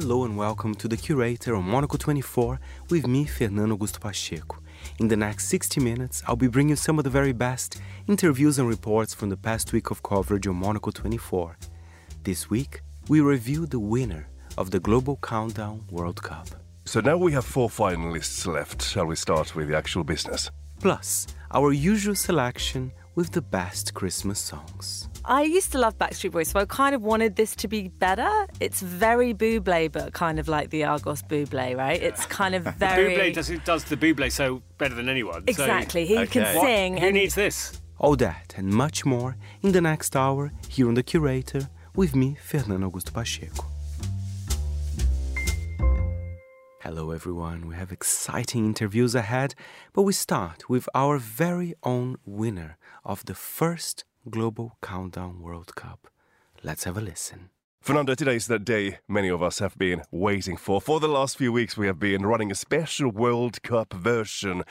Hello and welcome to The Curator on Monocle 24 with me, Fernando Augusto Pacheco. In the next 60 minutes, I'll be bringing you some of the very best interviews and reports from the past week of coverage on Monocle 24. This week, we review the winner of the Global Countdown World Cup. So now we have four finalists left. Shall we start with the actual business? Plus, our usual selection with the best Christmas songs. I used to love Backstreet Boys, so I kind of wanted this to be better. It's very Bublé, but kind of like the Argos Bublé, right? It's kind of very... Bublé does the Bublé so better than anyone. Exactly, so... he can sing. Who needs this? All that and much more in the next hour here on The Curator with me, Fernando Augusto Pacheco. Hello everyone, we have exciting interviews ahead, but we start with our very own winner of the first Global Countdown World Cup. Let's have a listen. Fernando, today's that day many of us have been waiting for. For the last few weeks, we have been running a special World Cup version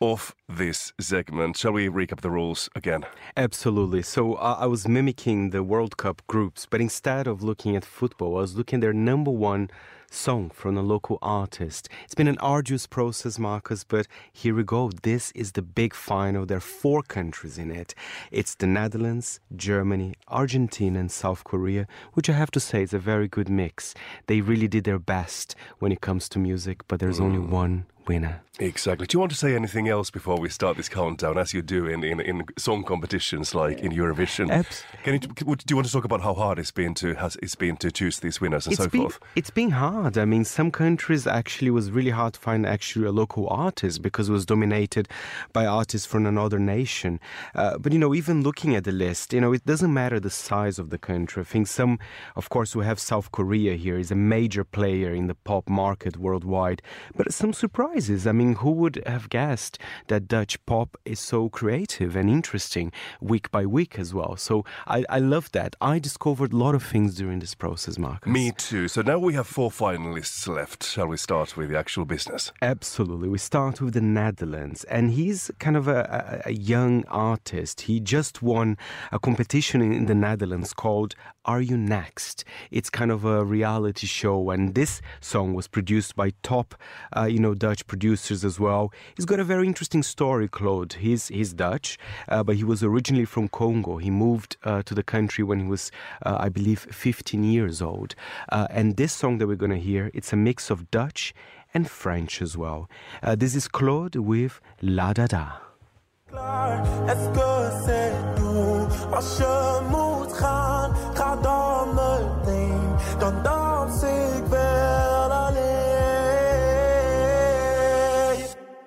of this segment. Shall we recap the rules again? Absolutely. So I was mimicking the World Cup groups, but instead of looking at football, I was looking at their number one song from a local artist. It's been an arduous process, Marcus, but here we go. This is the big final. There are four countries in it. It's the Netherlands, Germany, Argentina, and South Korea, which I have to say is a very good mix. They really did their best when it comes to music, but there's only one winner. Exactly. Do you want to say anything else before we start this countdown, as you do in song competitions like in Eurovision? Do you want to talk about how hard it's been to choose these winners and so forth? It's been hard. I mean, some countries actually was really hard to find actually a local artist because it was dominated by artists from another nation. But, you know, even looking at the list, you know, it doesn't matter the size of the country. I think of course, we have South Korea here, is a major player in the pop market worldwide, but some surprise. I mean, who would have guessed that Dutch pop is so creative and interesting week by week as well? So I love that. I discovered a lot of things during this process, Marcus. Me too. So now we have four finalists left. Shall we start with the actual business? Absolutely. We start with the Netherlands. And he's kind of a young artist. He just won a competition in the Netherlands called Are You Next? It's kind of a reality show. And this song was produced by top, Dutch producers as well. He's got a very interesting story, Claude. He's Dutch, but he was originally from Congo. He moved to the country when he was, I believe, 15 years old. And this song that we're going to hear, it's a mix of Dutch and French as well. This is Claude with La Dada.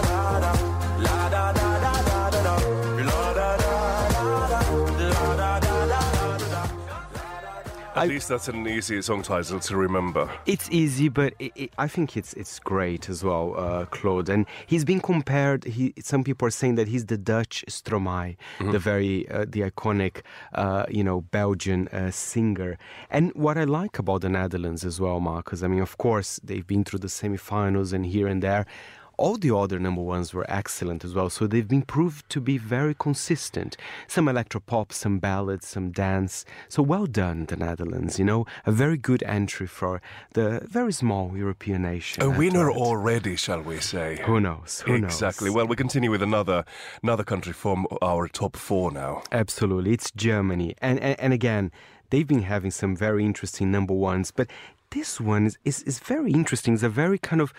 da da, la da da da da da da, la da da da da, la da da da da da. At least that's an easy song title to remember. It's easy, but I think it's great as well, Claude. And he's been compared. Some people are saying that he's the Dutch Stromae, the very the iconic, Belgian singer. And what I like about the Netherlands as well, Marcus, I mean, of course, they've been through the semifinals and here and there. All the other number ones were excellent as well, so they've been proved to be very consistent. Some electropop, some ballads, some dance. So well done, the Netherlands, a very good entry for the very small European nation. A winner already, shall we say. Who knows? Exactly. Well, we continue with another country from our top four now. Absolutely. It's Germany. And again, they've been having some very interesting number ones, but this one is very interesting. It's a very kind of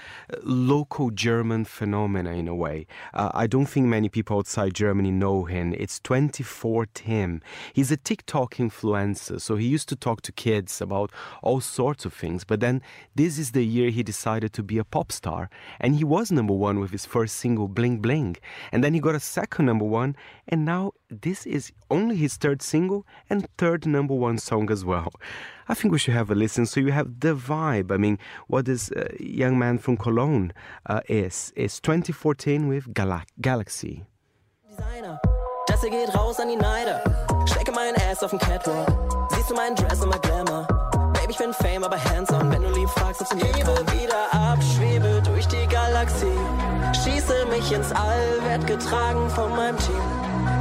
local German phenomena in a way. I don't think many people outside Germany know him. It's 24 Tim. He's a TikTok influencer, so he used to talk to kids about all sorts of things. But then this is the year he decided to be a pop star. And he was number one with his first single, Bling Bling. And then he got a second number one. And now this is only his third single and third number one song as well. I think we should have a listen so you have the vibe. I mean, what this young man from Cologne is 2014 with Galaxy. Designer, Jesse geht raus an die Neider. Stecke meinen Ass auf den Catwalk. Siehst du meinen Dress und mein Glamour? Baby, ich bin Fame, aber hands-on. Wenn du lieb fragst, ob's Liebe wieder abschwebe durch die Galaxie. Schieße mich ins All, werd getragen von meinem Team.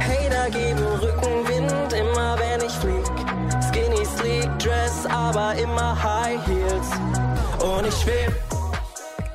Hater geben Rückenwind, immer wenn ich flieg. Skinny sleep. Body Dress, aber immer High Heels. Und ich schweb.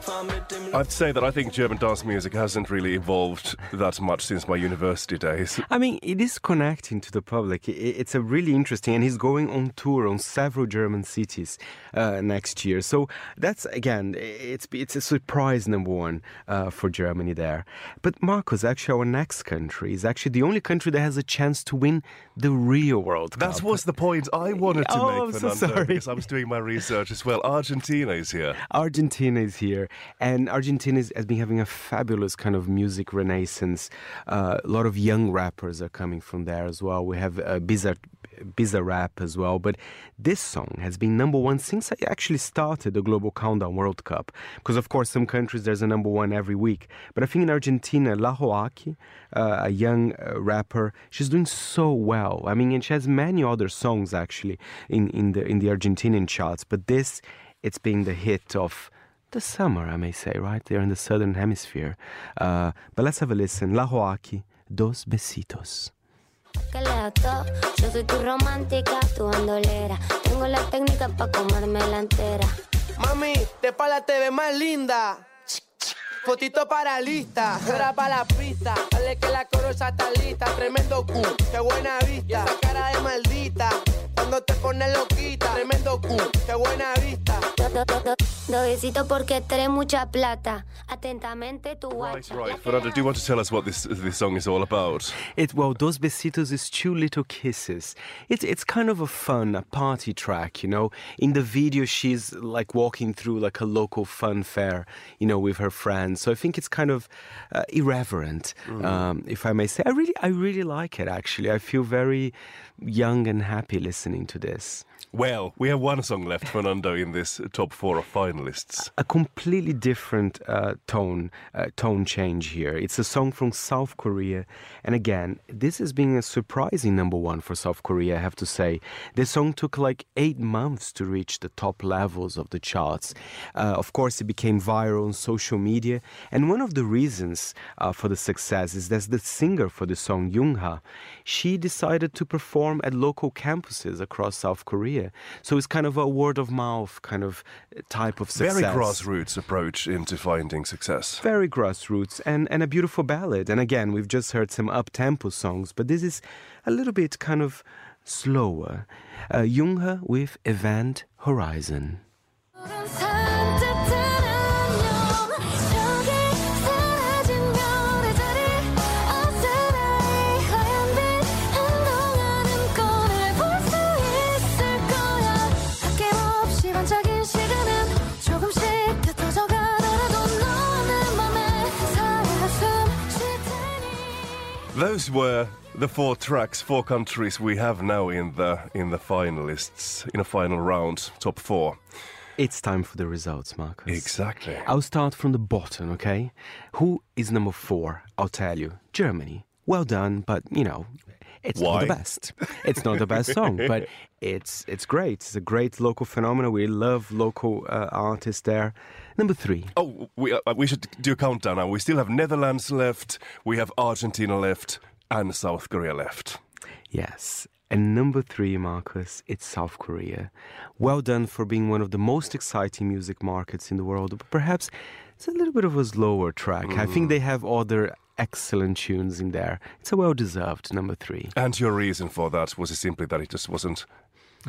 I have to say that I think German dance music hasn't really evolved that much since my university days. I mean, it is connecting to the public. It's a really interesting, and he's going on tour on several German cities next year. So that's, again, it's a surprise number one for Germany there. But Marcus, actually, our next country is actually the only country that has a chance to win the real World Cup. That was the point I wanted to make, Fernando, so sorry. Because I was doing my research as well. Argentina is here. Argentina is here. And Argentina has been having a fabulous kind of music renaissance. A lot of young rappers are coming from there as well. We have Bizarre Rap as well. But this song has been number one since I actually started the Global Countdown World Cup. Because, of course, some countries, there's a number one every week. But I think in Argentina, La Joaqui, a young rapper, she's doing so well. I mean, and she has many other songs, actually, in the Argentinian charts. But this, it's been the hit of the summer, I may say, right? They're in the southern hemisphere. But let's have a listen. La Joaqui, Dos Besitos. Yo soy tu romántica, tu bandolera. Tengo la técnica pa' comérmela entera. Mami, te pala te ve más linda. Fotito para lista, ahora pa' la pista. Dale que la corosa está lista. Tremendo Q, qué buena vista. Esa cara de maldita, cuando te pones loquita. Tremendo Q, qué buena vista. Right, Fernando, do you want to tell us what this song is all about? Well, Dos Besitos is Two Little Kisses. It's kind of a party track, you know. In the video, she's like walking through like a local fun fair, you know, with her friends. So I think it's kind of irreverent, if I may say. I really like it, actually. I feel very young and happy listening to this. Well, we have one song left, Fernando, in this top four of finalists. A completely different tone change here. It's a song from South Korea. And again, this has been a surprising number one for South Korea, I have to say. The song took like 8 months to reach the top levels of the charts. Of course, it became viral on social media. And one of the reasons for the success is that the singer for the song, Jungha, she decided to perform at local campuses across South Korea. So it's kind of a word-of-mouth kind of type of success. Very grassroots approach into finding success. Very grassroots and a beautiful ballad. And again, we've just heard some up-tempo songs, but this is a little bit kind of slower. Jungha with Event Horizon. Those were the four countries we have now in the finalists, in a final round, top four. It's time for the results, Marcus. Exactly. I'll start from the bottom, okay? Who is number four? I'll tell you. Germany. Well done, but, you know, it's not the best. It's not the best song, but it's great. It's a great local phenomenon. We love local artists there. Number three. Oh, we should do a countdown now. We still have Netherlands left, we have Argentina left, and South Korea left. Yes. And number three, Marcus, it's South Korea. Well done for being one of the most exciting music markets in the world. But perhaps it's a little bit of a slower track. I think they have other excellent tunes in there. It's a well-deserved number three. And your reason for that was simply that it just wasn't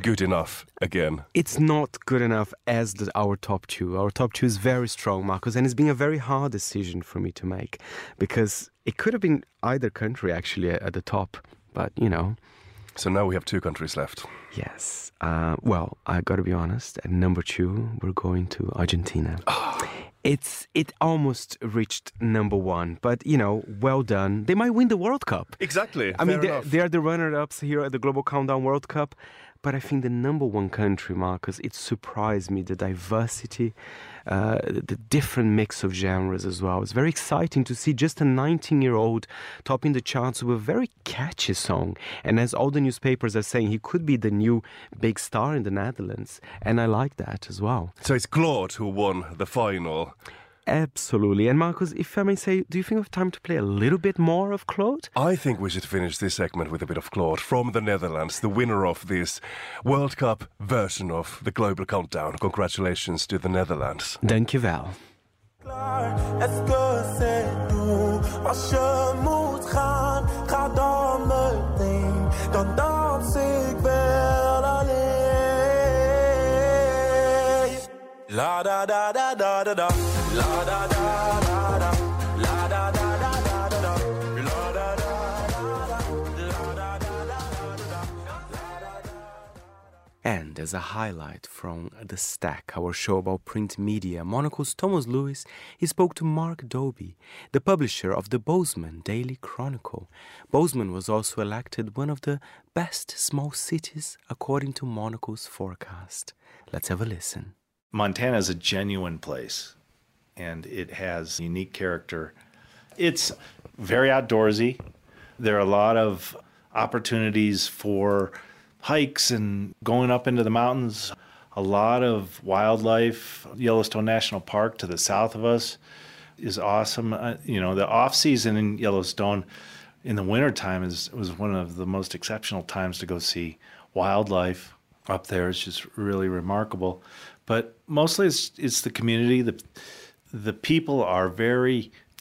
good enough again. It's not good enough as our top two. Our top two is very strong, Marcus, and it's been a very hard decision for me to make because it could have been either country actually at the top, but you know. So now we have two countries left. Yes. Well, I got to be honest. At number two, we're going to Argentina. It almost reached number one, but, you know, well done. They might win the World Cup. Exactly. I mean, they're the runner-ups here at the Global Countdown World Cup. But I think the number one country, Marcus, it surprised me, the diversity, the different mix of genres as well. It's very exciting to see just a 19-year-old topping the charts with a very catchy song. And as all the newspapers are saying, he could be the new big star in the Netherlands. And I like that as well. So it's Claude who won the final. Absolutely. And Marcus, if I may say, do you think we have time to play a little bit more of Claude? I think we should finish this segment with a bit of Claude from the Netherlands, the winner of this World Cup version of the Global Countdown. Congratulations to the Netherlands. Dankjewel. Klaar, het kus en doe. Als je moet gaan, ga dan meteen. Dan dans ik wel alleen. La da da da da da da. La da da da da. La da da da da da da. La da da da da da. And as a highlight from The Stack, our show about print media, Monocle's Thomas Lewis, he spoke to Mark Dobie, the publisher of the Bozeman Daily Chronicle. Bozeman was also elected one of the best small cities according to Monocle's forecast. Let's have a listen. Montana is a genuine place. And it has unique character. It's very outdoorsy. There are a lot of opportunities for hikes and going up into the mountains. A lot of wildlife. Yellowstone National Park to the south of us is awesome. You know, the off-season in Yellowstone in the wintertime was one of the most exceptional times to go see wildlife up there. It's just really remarkable. But mostly it's the community. The people are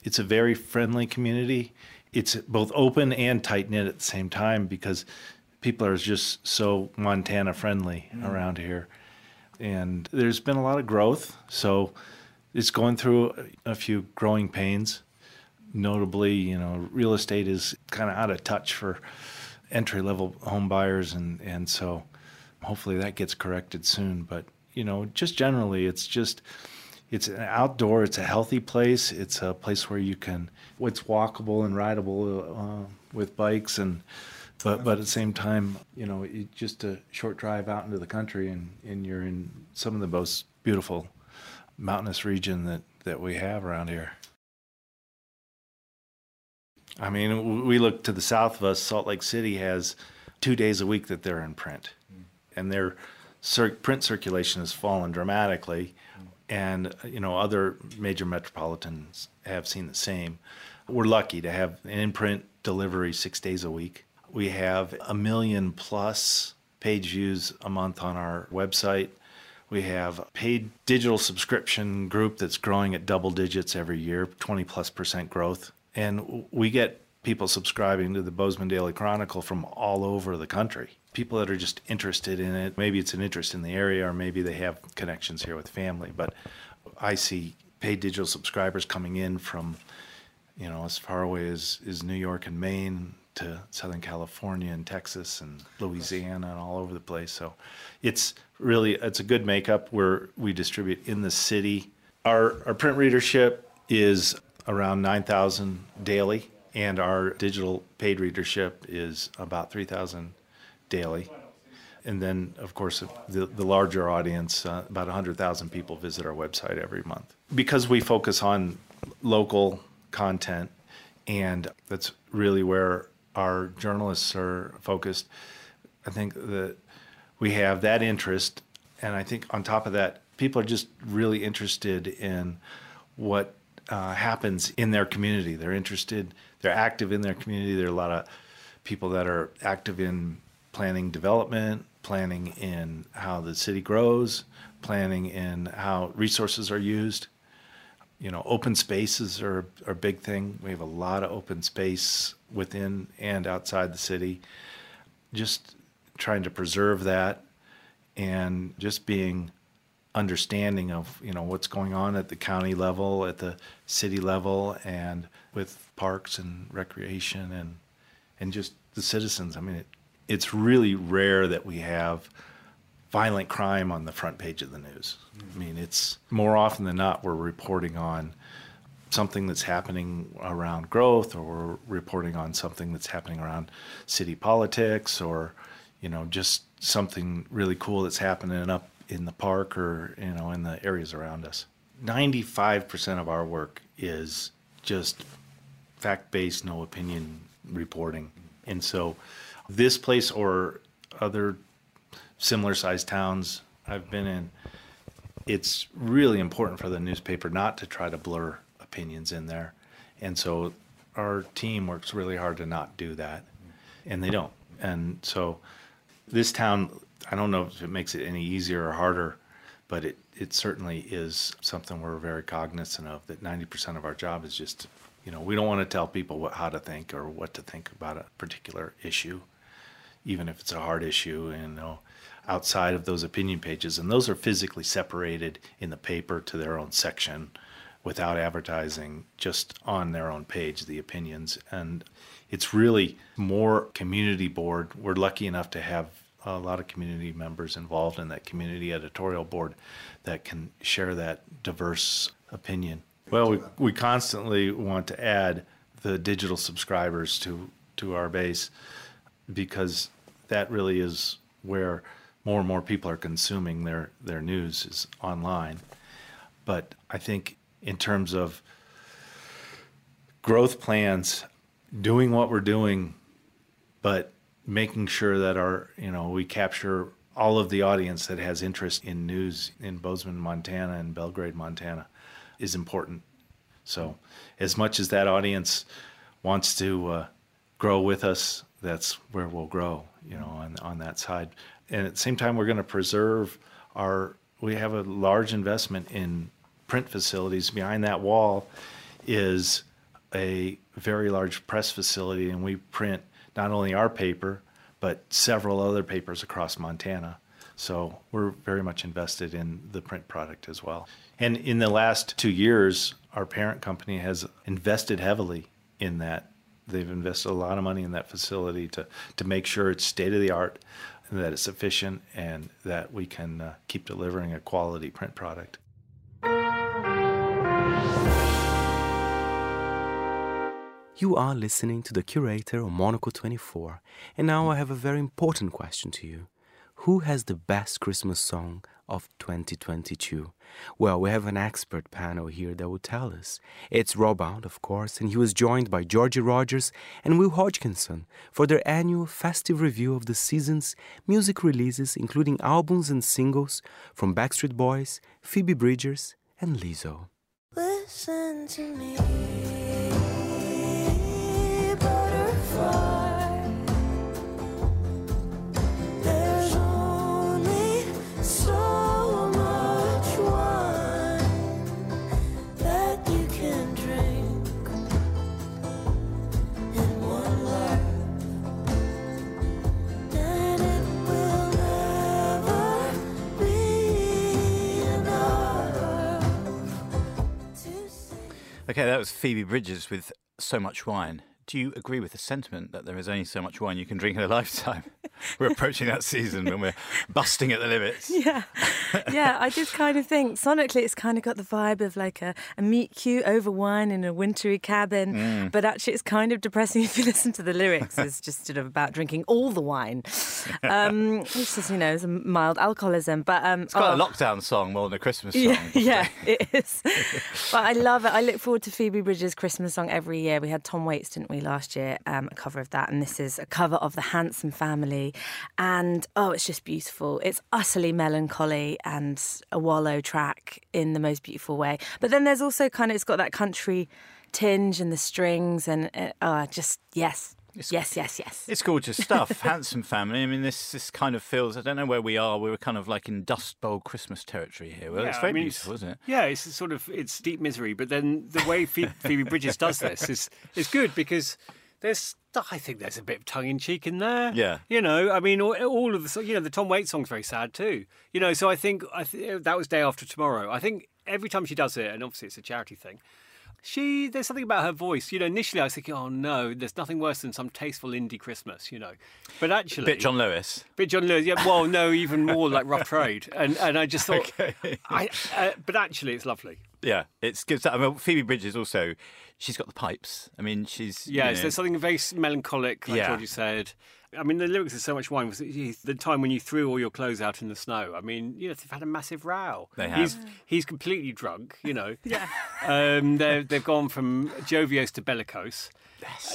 it's a very friendly community. It's both open and tight-knit at the same time because people are just so Montana-friendly around here. And there's been a lot of growth, so it's going through a few growing pains. Notably, you know, real estate is kind of out of touch for entry-level home buyers, and so hopefully that gets corrected soon. But, you know, just generally, it's an outdoor, it's a healthy place. It's a place where it's walkable and rideable with bikes, but at the same time, you know, just a short drive out into the country and you're in some of the most beautiful mountainous region that we have around here. I mean, we look to the south of us. Salt Lake City has 2 days a week that they're in print, and their print circulation has fallen dramatically. And, you know, other major metropolitans have seen the same. We're lucky to have an imprint delivery 6 days a week. We have 1 million+ page views a month on our website. We have a paid digital subscription group that's growing at double digits every year, 20+% growth. And we get people subscribing to the Bozeman Daily Chronicle from all over the country. People that are just interested in it. Maybe it's an interest in the area, or maybe they have connections here with family. But I see paid digital subscribers coming in from, you know, as far away as New York and Maine to Southern California and Texas and Louisiana and all over the place. So it's a good makeup where we distribute in the city. Our print readership is around 9,000 daily, and our digital paid readership is about 3,000 daily. And then, of course, the larger audience, about 100,000 people visit our website every month. Because we focus on local content, and that's really where our journalists are focused, I think that we have that interest. And I think on top of that, people are just really interested in what happens in their community. They're interested, they're active in their community. There are a lot of people that are active in planning development, planning in how the city grows, planning in how resources are used. You know, open spaces are a big thing. We have a lot of open space within and outside the city. Just trying to preserve that and just being understanding of, you know, what's going on at the county level, at the city level, and with parks and recreation and just the citizens. I mean, it's really rare that we have violent crime on the front page of the news. I mean, it's more often than not we're reporting on something that's happening around growth, or we're reporting on something that's happening around city politics, or, you know, just something really cool that's happening up in the park or, you know, in the areas around us. 95% of our work is just fact-based, no opinion reporting. And so this place or other similar-sized towns I've been in, it's really important for the newspaper not to try to blur opinions in there. And so our team works really hard to not do that, and they don't. And so this town, I don't know if it makes it any easier or harder, but it certainly is something we're very cognizant of, that 90% of our job is just, we don't want to tell people how to think or what to think about a particular issue, even if it's a hard issue, outside of those opinion pages. And those are physically separated in the paper to their own section without advertising, just on their own page, the opinions. And it's really more community board. We're lucky enough to have a lot of community members involved in that community editorial board that can share that diverse opinion. Well, we constantly want to add the digital subscribers to our base, because that really is where more and more people are consuming their news, is online. But I think in terms of growth plans, doing what we're doing, but making sure that our, we capture all of the audience that has interest in news in Bozeman, Montana and Belgrade, Montana is important. So as much as that audience wants to grow with us, that's where we'll grow, on that side. And at the same time, we're going to preserve we have a large investment in print facilities. Behind that wall is a very large press facility, and we print not only our paper, but several other papers across Montana. So we're very much invested in the print product as well. And in the last 2 years, our parent company has invested heavily in that. They've invested a lot of money in that facility to make sure it's state-of-the-art, and that it's efficient, and that we can keep delivering a quality print product. You are listening to The Curator on Monocle 24, and now I have a very important question to you. Who has the best Christmas song of 2022? Well, we have an expert panel here that will tell us. It's Rob, of course, and he was joined by Georgie Rogers and Will Hodgkinson for their annual festive review of the season's music releases, including albums and singles from Backstreet Boys, Phoebe Bridgers, and Lizzo. Listen to me, butterfly. Okay, that was Phoebe Bridgers with So Much Wine. Do you agree with the sentiment that there is only so much wine you can drink in a lifetime? We're approaching that season when we're busting at the limits. Yeah, I just kind of think, sonically, it's kind of got the vibe of like a meet-cute over wine in a wintry cabin, but actually it's kind of depressing if you listen to the lyrics. It's just sort of about drinking all the wine, which is, it's a mild alcoholism. But it's quite a lockdown song more than a Christmas song. Yeah, it is. But I love it. I look forward to Phoebe Bridgers' Christmas song every year. We had Tom Waits, didn't we, last year, a cover of that, and this is a cover of The Handsome Family, and it's just beautiful. It's utterly melancholy and a wallow track in the most beautiful way, but then there's also it's got that country tinge and the strings, and yes. It's gorgeous stuff. Handsome Family. I mean, this kind of feels, I don't know where we are. We were kind of like in Dust Bowl Christmas territory here. Well, yeah, it's very beautiful, isn't it? Yeah, it's sort of, it's deep misery. But then the way Phoebe Bridgers does this is good, because I think there's a bit of tongue-in-cheek in there. Yeah. I mean, all of the, the Tom Waits song's very sad too. So I think that was Day After Tomorrow. I think every time she does it, and obviously it's a charity thing, there's something about her voice. Initially I was thinking, oh no, there's nothing worse than some tasteful indie Christmas, But actually... Bit John Lewis, yeah. Well, no, even more like Rough Trade. And I just thought... Okay. but actually it's lovely. Yeah, it gives that... I mean, Phoebe Bridgers also, she's got the pipes. I mean, she's... Yeah, so there's something very melancholic, like Georgie said. I mean, the lyrics of So Much Wine was the time when you threw all your clothes out in the snow. I mean, they've had a massive row. They have. He's completely drunk, Yeah. They've gone from joviose to bellicose,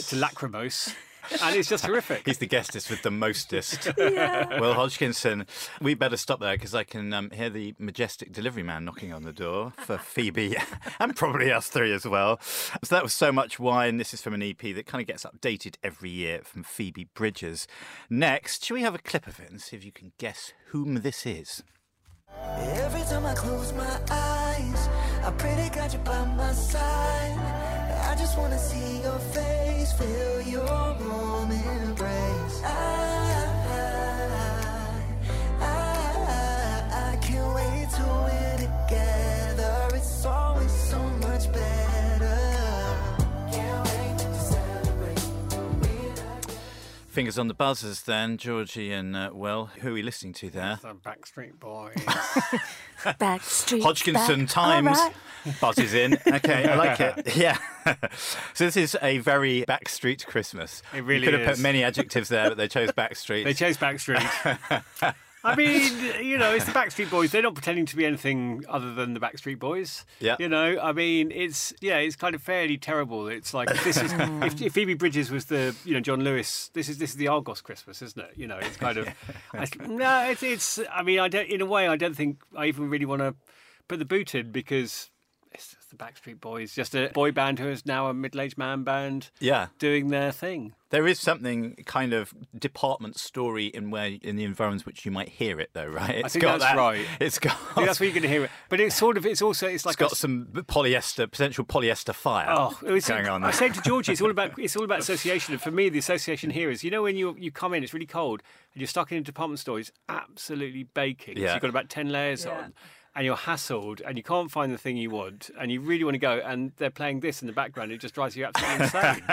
to lachrymose. And it's just horrific. He's the guestist with the mostest. Yeah. Will Hodgkinson, we better stop there because I can hear the majestic delivery man knocking on the door for Phoebe and probably us three as well. So that was So Much Wine. This is from an EP that kind of gets updated every year from Phoebe Bridgers. Next, shall we have a clip of it and see if you can guess whom this is? Every time I close my eyes, I pray to God you're by my side. I just want to see your face, feel your warm embrace. I can't wait till we're together. It's always so much better. Can't wait to celebrate. Fingers on the buzzers then, Georgie and Will. Who are we listening to there? The Backstreet Boys. Backstreet. Hodgkinson back. Times right. Buzzes in. Okay, I like it. Yeah. So this is A Very Backstreet Christmas. It really is. You could have put many adjectives there, but they chose Backstreet. They chose Backstreet. I mean, you know, it's the Backstreet Boys. They're not pretending to be anything other than the Backstreet Boys. Yeah. You know, I mean, it's, yeah, it's kind of fairly terrible. It's like, this is, if Phoebe Bridgers was the, you know, John Lewis, this is the Argos Christmas, isn't it? You know, it's kind of, it's, I mean, I don't, in a way, I don't think I even really want to put the boot in because it's just the Backstreet Boys, just a boy band who is now a middle-aged man band doing their thing. There is something kind of department story in the environments which you might hear it, though, right? I think that's that, right. It's got. I think that's where you're going to hear it. But it's sort of. It's also. It's like it's got some potential polyester fire going on. There. I said to Georgie, it's all about association. And for me, the association here is, you know, when you come in, it's really cold, and you're stuck in a department store, it's absolutely baking. Yeah. So you've got about 10 layers on. And you're hassled, and you can't find the thing you want, and you really want to go, and they're playing this in the background, it just drives you absolutely insane.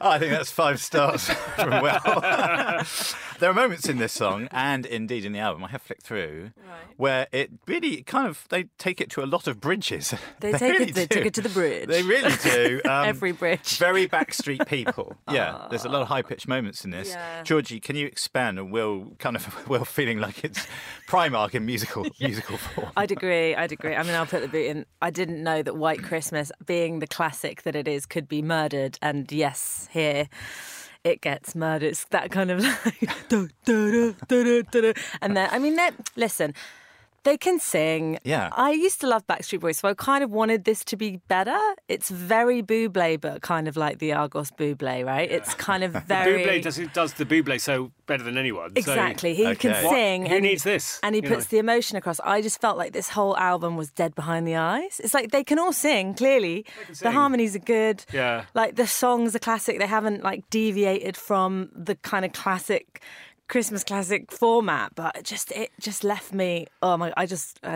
Oh, I think that's 5 stars from Will. There are moments in this song, and indeed in the album, I have flicked through, where it really kind of, they take it to a lot of bridges. They took it to the bridge. They really do. Every bridge. Very Backstreet people. Yeah, there's a lot of high-pitched moments in this. Yeah. Georgie, can you expand on Will, kind of, Will feeling like it's Primark in musical form? I'd agree. I mean, I'll put the boot in. I didn't know that White Christmas, being the classic that it is, could be murdered, and yes, here it gets murdered. It's that kind of like, do, do, do, do, do. And then, I mean, listen, they can sing. Yeah. I used to love Backstreet Boys, so I kind of wanted this to be better. It's very Bublé, but kind of like the Argos Bublé, right? Yeah. It's kind of very... Bublé does the Bublé so better than anyone. Exactly. So... He can sing. Who needs this? And he puts the emotion across. I just felt like this whole album was dead behind the eyes. It's like they can all sing, clearly. The harmonies are good. Yeah. Like, the songs are classic. They haven't, like, deviated from the kind of classic... Christmas classic format, but it just left me. Oh my! I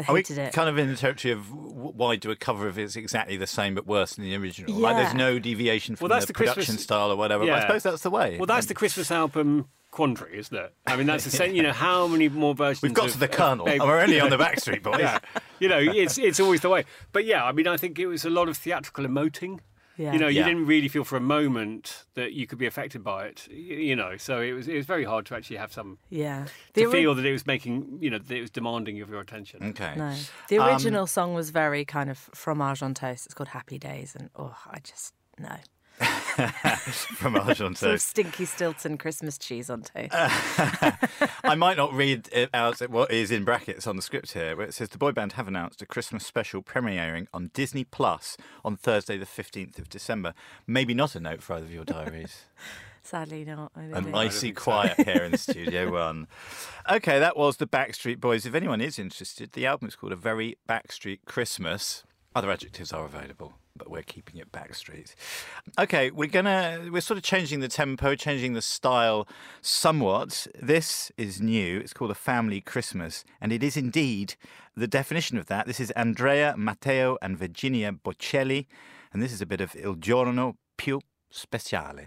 hated it. Kind of in the territory of why do a cover of it's exactly the same but worse than the original? Yeah. Like there's no deviation from the production Christmas style or whatever. Yeah. But I suppose that's the way. Well, that's the Christmas album quandary, isn't it? I mean, that's the same. You know, how many more versions? We've got to the kernel. And we're only on the Backstreet Boys. Yeah. You know, it's always the way. But yeah, I mean, I think it was a lot of theatrical emoting. Yeah. You know, you didn't really feel for a moment that you could be affected by it, you know, so it was very hard to actually have some... Yeah. To feel that it was making, you know, that it was demanding of your attention. Okay. No. The original song was very kind of fromage on toast. It's called Happy Days, and, no. Fromage on toast. Some stinky Stilton Christmas cheese on toast. I might not read it out what is in brackets on the script here, where it says the boy band have announced a Christmas special premiering on Disney Plus on Thursday the 15th of December. Maybe not a note for either of your diaries. Sadly not. An icy quiet here in Studio One. Okay, that was the Backstreet Boys. If anyone is interested, the album is called A Very Backstreet Christmas. Other adjectives are available, but we're keeping it Backstreet. Okay, we're sort of changing the tempo, changing the style somewhat. This is new. It's called A Family Christmas, and it is indeed the definition of that. This is Andrea, Matteo and Virginia Bocelli, and this is a bit of Il Giorno Più Speciale.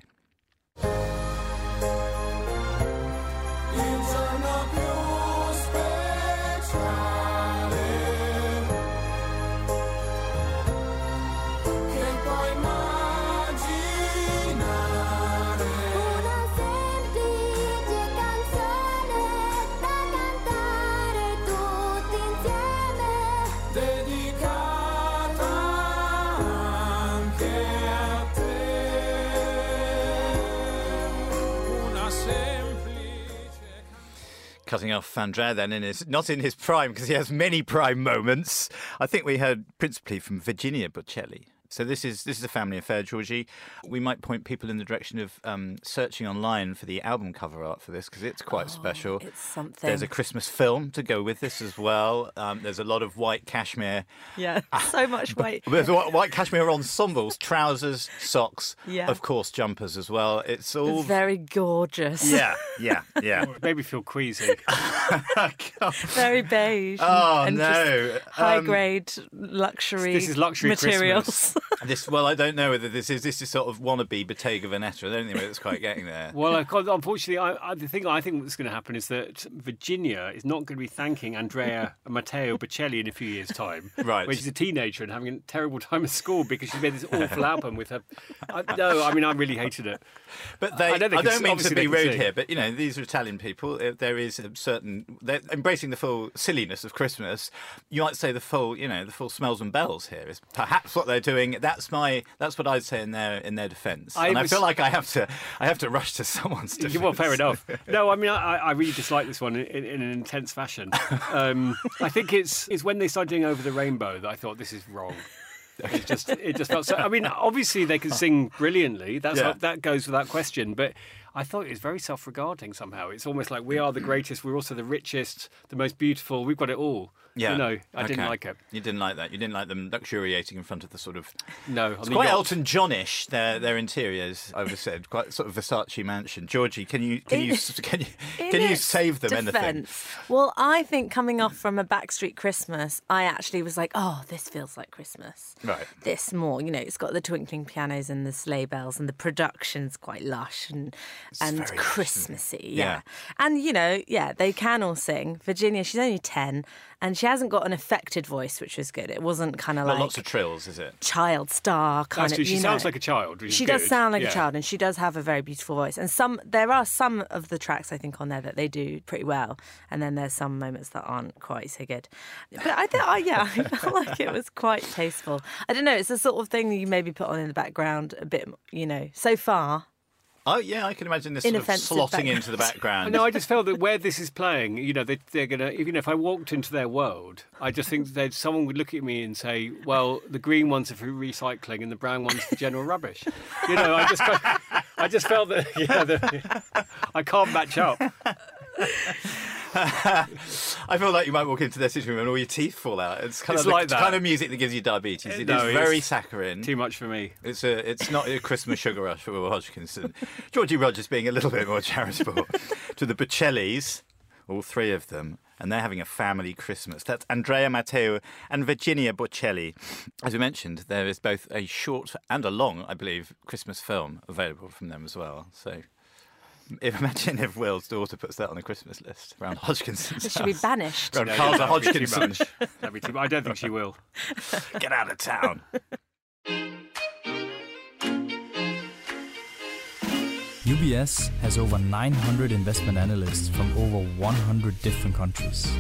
cutting off Andrea then, not in his prime, because he has many prime moments. I think we heard principally from Virginia Bocelli. So this is a family affair, Georgie. We might point people in the direction of searching online for the album cover art for this, because it's quite special. It's something. There's a Christmas film to go with this as well. There's a lot of white cashmere. Yeah, so much white. There's white cashmere ensembles, trousers, socks, of course, jumpers as well. It's all... It's very gorgeous. Yeah. It made me feel queasy. Very beige. Oh, no. High-grade luxury materials. This is luxury materials. Christmas. Well, I don't know whether this is sort of wannabe Bottega Veneta. I don't think it's quite getting there. Well, unfortunately, the thing I think that's going to happen is that Virginia is not going to be thanking Andrea and Matteo Bocelli in a few years' time, right? When she's a teenager and having a terrible time at school because she made this awful album with her. I really hated it. But I don't mean to be rude here, but you know, these are Italian people. There is a certain they're embracing the full silliness of Christmas. You might say the full smells and bells here is perhaps what they're doing. That's what I'd say in their defence. I feel like I have to rush to someone's defence. Well, fair enough. No, I mean I really dislike this one in an intense fashion. I think it's when they started doing Over the Rainbow that I thought this is wrong. It just felt so. I mean, obviously they can sing brilliantly. That goes without question. But I thought it was very self-regarding somehow. It's almost like we are the greatest. We're also the richest, the most beautiful. We've got it all. Yeah. You know, I didn't like it. You didn't like that. You didn't like them luxuriating in front of the sort of... No. It's quite Elton John-ish, their interiors, I would have said. Quite sort of Versace mansion. Georgie, can you save them anything? Well, I think coming off from a Backstreet Christmas, I actually was like, this feels like Christmas. Right. This more. You know, it's got the twinkling pianos and the sleigh bells and the production's quite lush and Christmassy. Yeah. And, you know, they can all sing. Virginia, she's only 10 and she hasn't got an affected voice, which was good. It wasn't kind of like... Lots of trills, is it? Child star kind of... She sounds like a child. She does sound like a child and she does have a very beautiful voice. And there are some of the tracks, I think, on there that they do pretty well. And then there's some moments that aren't quite so good. But I think, I felt like it was quite tasteful. I don't know, it's the sort of thing that you maybe put on in the background a bit, you know, so far... Oh, yeah, I can imagine this sort of slotting into the background. No, I just felt that where this is playing, you know, they're going to... You know, if I walked into their world, I just think that someone would look at me and say, well, the green ones are for recycling and the brown ones for general rubbish. You know, I just felt that, I can't match up. I feel like you might walk into their sitting room and all your teeth fall out. It's kind of music that gives you diabetes. It is very saccharine. Too much for me. It's not a Christmas sugar rush for Will Hodgkinson. Georgie Rogers being a little bit more charitable to the Bocellis, all three of them, and they're having a family Christmas. That's Andrea, Matteo and Virginia Bocelli. As we mentioned, there is both a short and a long, I believe, Christmas film available from them as well. So... Imagine if Will's daughter puts that on the Christmas list around Hodgkinson's. She'll be banished. Around Carla Hodgkinson. I don't think she will. Get out of town. UBS has over 900 investment analysts from over 100 different countries.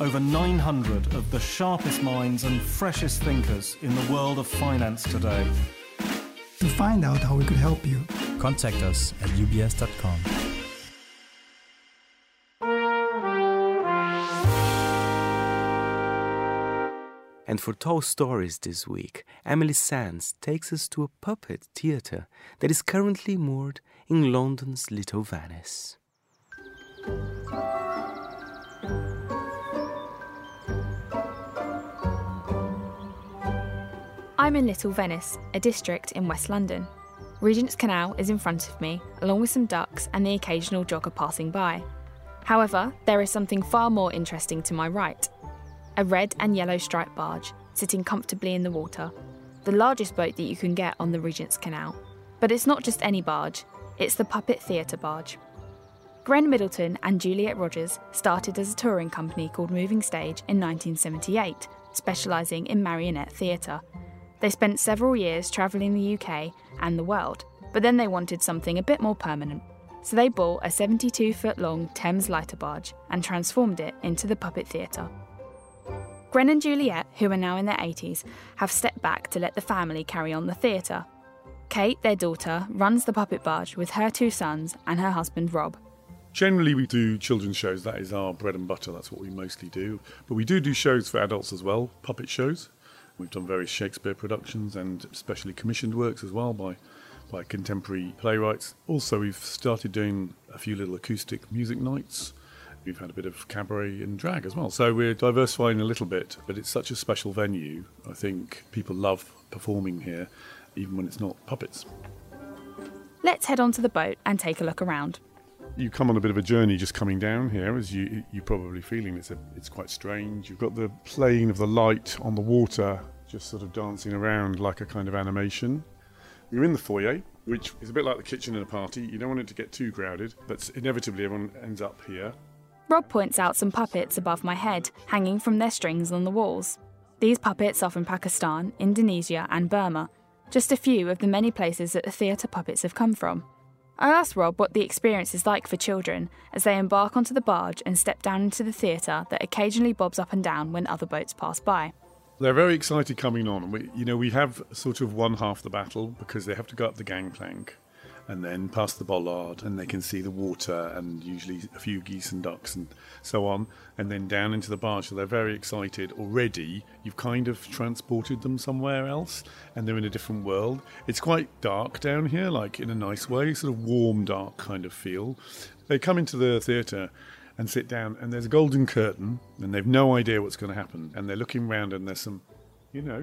Over 900 of the sharpest minds and freshest thinkers in the world of finance today. To find out how we could help you, contact us at ubs.com. And for Toe Stories this week, Emily Sands takes us to a puppet theatre that is currently moored in London's Little Venice. I'm in Little Venice, a district in West London. Regent's Canal is in front of me, along with some ducks and the occasional jogger passing by. However, there is something far more interesting to my right. A red and yellow striped barge, sitting comfortably in the water. The largest boat that you can get on the Regent's Canal. But it's not just any barge, it's the Puppet Theatre Barge. Gren Middleton and Juliet Rogers started as a touring company called Moving Stage in 1978, specialising in marionette theatre. They spent several years travelling the UK and the world, but then they wanted something a bit more permanent. So they bought a 72-foot-long Thames lighter barge and transformed it into the Puppet Theatre. Gren and Juliet, who are now in their 80s, have stepped back to let the family carry on the theatre. Kate, their daughter, runs the puppet barge with her two sons and her husband Rob. Generally, we do children's shows. That is our bread and butter. That's what we mostly do. But we do shows for adults as well, puppet shows. We've done various Shakespeare productions and specially commissioned works as well by contemporary playwrights. Also, we've started doing a few little acoustic music nights. We've had a bit of cabaret and drag as well. So we're diversifying a little bit, but it's such a special venue. I think people love performing here, even when it's not puppets. Let's head onto the boat and take a look around. You come on a bit of a journey just coming down here, as you're probably feeling. It's quite strange. You've got the playing of the light on the water just sort of dancing around like a kind of animation. You're in the foyer, which is a bit like the kitchen in a party. You don't want it to get too crowded, but inevitably everyone ends up here. Rob points out some puppets above my head, hanging from their strings on the walls. These puppets are from Pakistan, Indonesia and Burma, just a few of the many places that the theatre puppets have come from. I asked Rob what the experience is like for children as they embark onto the barge and step down into the theatre that occasionally bobs up and down when other boats pass by. They're very excited coming on. We have sort of won half the battle because they have to go up the gangplank and then past the bollard and they can see the water and usually a few geese and ducks and so on, and then down into the barge. So they're very excited already. You've kind of transported them somewhere else and they're in a different world. It's quite dark down here, like in a nice way, sort of warm, dark kind of feel. They come into the theatre and sit down and there's a golden curtain and they've no idea what's going to happen, and they're looking round and there's some,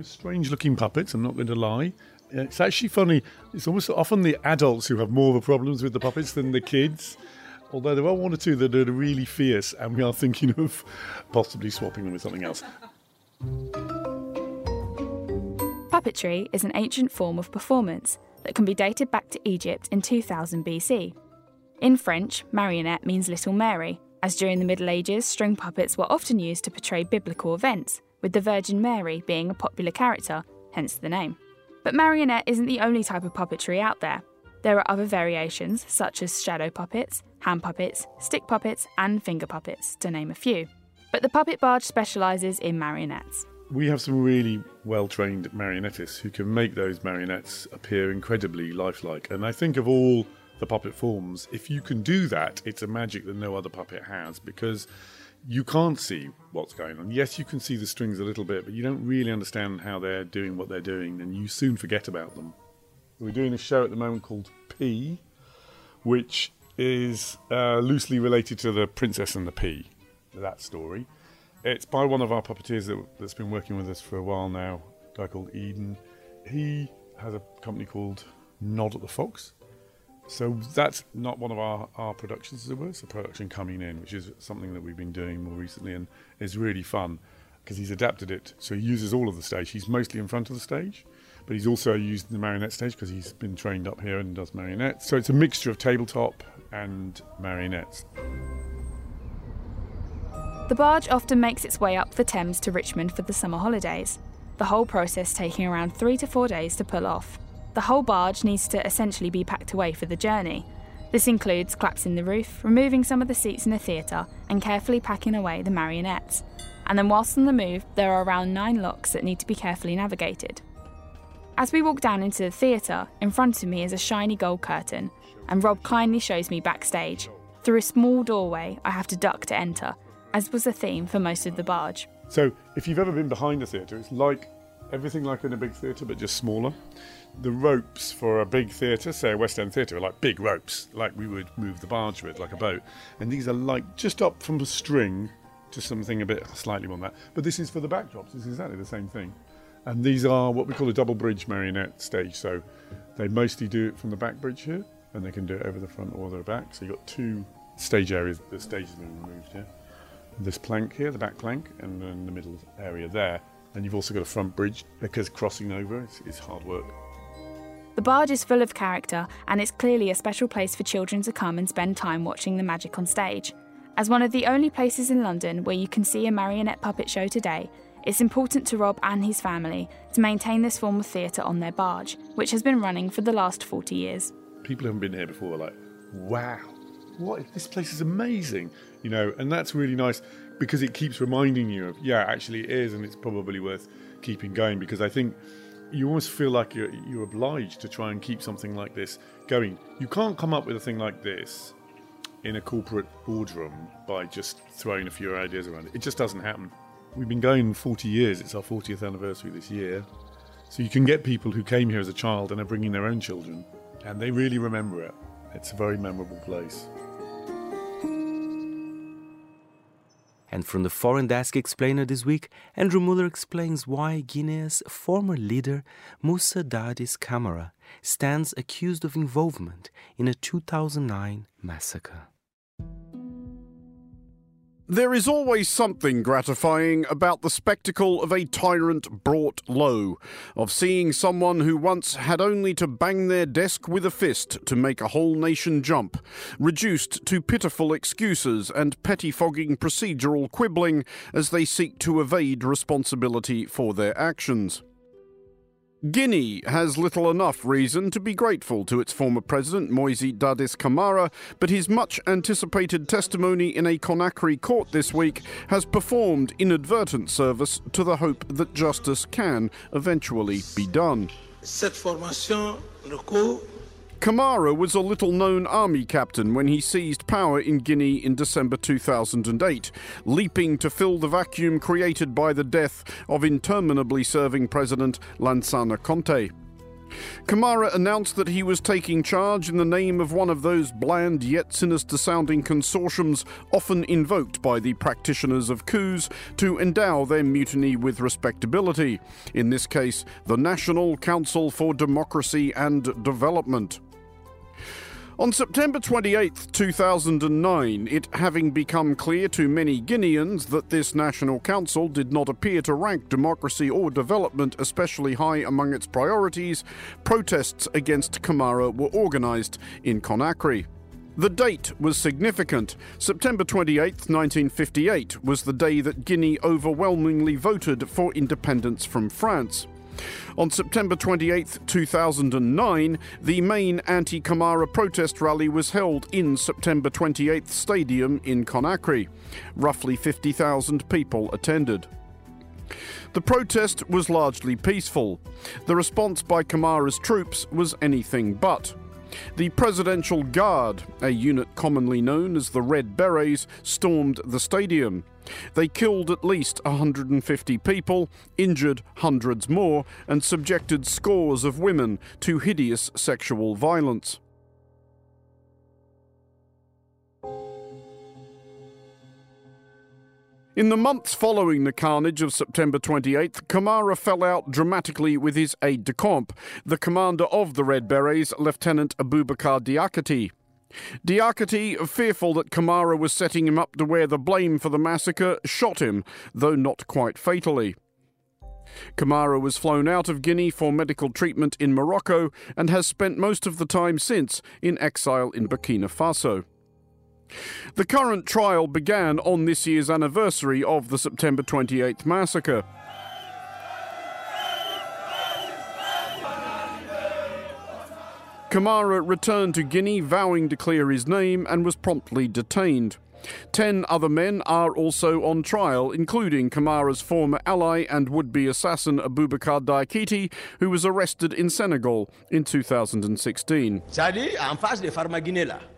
strange looking puppets, I'm not going to lie. It's actually funny. It's almost often the adults who have more of a problems with the puppets than the kids, although there are one or two that are really fierce and we are thinking of possibly swapping them with something else. Puppetry is an ancient form of performance that can be dated back to Egypt in 2000 BC. In French, marionette means Little Mary, as during the Middle Ages, string puppets were often used to portray biblical events, with the Virgin Mary being a popular character, hence the name. But marionette isn't the only type of puppetry out there. There are other variations, such as shadow puppets, hand puppets, stick puppets and finger puppets, to name a few. But the Puppet Barge specialises in marionettes. We have some really well-trained marionettists who can make those marionettes appear incredibly lifelike. And I think of all the puppet forms, if you can do that, it's a magic that no other puppet has, because you can't see what's going on. Yes, you can see the strings a little bit, but you don't really understand how they're doing what they're doing, and you soon forget about them. We're doing a show at the moment called P, which is loosely related to the Princess and the Pea, that story. It's by one of our puppeteers that's been working with us for a while now, a guy called Eden. He has a company called Nod at the Fox. So that's not one of our productions, as it were. It's a production coming in, which is something that we've been doing more recently, and is really fun because he's adapted it. So he uses all of the stage. He's mostly in front of the stage, but he's also used the marionette stage because he's been trained up here and does marionettes. So it's a mixture of tabletop and marionettes. The barge often makes its way up the Thames to Richmond for the summer holidays, the whole process taking around 3 to 4 days to pull off. The whole barge needs to essentially be packed away for the journey. This includes collapsing the roof, removing some of the seats in the theatre and carefully packing away the marionettes. And then whilst on the move, there are around 9 locks that need to be carefully navigated. As we walk down into the theatre, in front of me is a shiny gold curtain, and Rob kindly shows me backstage. Through a small doorway, I have to duck to enter, as was the theme for most of the barge. So if you've ever been behind a theatre, it's like everything like in a big theatre, but just smaller. The ropes for a big theatre, say a West End theatre, are like big ropes, like we would move the barge with, like a boat. And these are like just up from a string to something a bit slightly more than that. But this is for the backdrops. It's exactly the same thing. And these are what we call a double bridge marionette stage. So they mostly do it from the back bridge here, and they can do it over the front or the back. So you've got 2 stage areas. The stage has been removed here. This plank here, the back plank, and then the middle area there. And you've also got a front bridge, because crossing over is hard work. The barge is full of character, and it's clearly a special place for children to come and spend time watching the magic on stage. As one of the only places in London where you can see a marionette puppet show today, it's important to Rob and his family to maintain this form of theatre on their barge, which has been running for the last 40 years. People who haven't been here before are like, wow, what? This place is amazing, and that's really nice, because it keeps reminding you of, yeah, actually it is, and it's probably worth keeping going, because I think you almost feel like you're obliged to try and keep something like this going. You can't come up with a thing like this in a corporate boardroom by just throwing a few ideas around. It just doesn't happen. We've been going 40 years. It's our 40th anniversary this year. So you can get people who came here as a child and are bringing their own children, and they really remember it. It's a very memorable place. And from the Foreign Desk Explainer this week, Andrew Muller explains why Guinea's former leader, Moussa Dadis Camara, stands accused of involvement in a 2009 massacre. There is always something gratifying about the spectacle of a tyrant brought low, of seeing someone who once had only to bang their desk with a fist to make a whole nation jump, reduced to pitiful excuses and pettifogging procedural quibbling as they seek to evade responsibility for their actions. Guinea has little enough reason to be grateful to its former president, Moise Dadis Camara, but his much-anticipated testimony in a Conakry court this week has performed inadvertent service to the hope that justice can eventually be done. Cette formation, le coup. Camara was a little-known army captain when he seized power in Guinea in December 2008, leaping to fill the vacuum created by the death of interminably serving President Lansana Conté. Camara announced that he was taking charge in the name of one of those bland yet sinister-sounding consortiums often invoked by the practitioners of coups to endow their mutiny with respectability, in this case, the National Council for Democracy and Development. On September 28, 2009, it having become clear to many Guineans that this National Council did not appear to rank democracy or development especially high among its priorities, protests against Camara were organised in Conakry. The date was significant. September 28, 1958 was the day that Guinea overwhelmingly voted for independence from France. On September 28, 2009, the main anti-Camara protest rally was held in September 28th Stadium in Conakry. Roughly 50,000 people attended. The protest was largely peaceful. The response by Camara's troops was anything but. The Presidential Guard, a unit commonly known as the Red Berets, stormed the stadium. They killed at least 150 people, injured hundreds more, and subjected scores of women to hideous sexual violence. In the months following the carnage of September 28th, Camara fell out dramatically with his aide-de-camp, the commander of the Red Berets, Lieutenant Aboubacar Diakité. Diakité, fearful that Camara was setting him up to wear the blame for the massacre, shot him, though not quite fatally. Camara was flown out of Guinea for medical treatment in Morocco and has spent most of the time since in exile in Burkina Faso. The current trial began on this year's anniversary of the September 28th massacre. Camara returned to Guinea vowing to clear his name and was promptly detained. 10 other men are also on trial, including Camara's former ally and would-be assassin Aboubacar Diakité, who was arrested in Senegal in 2016.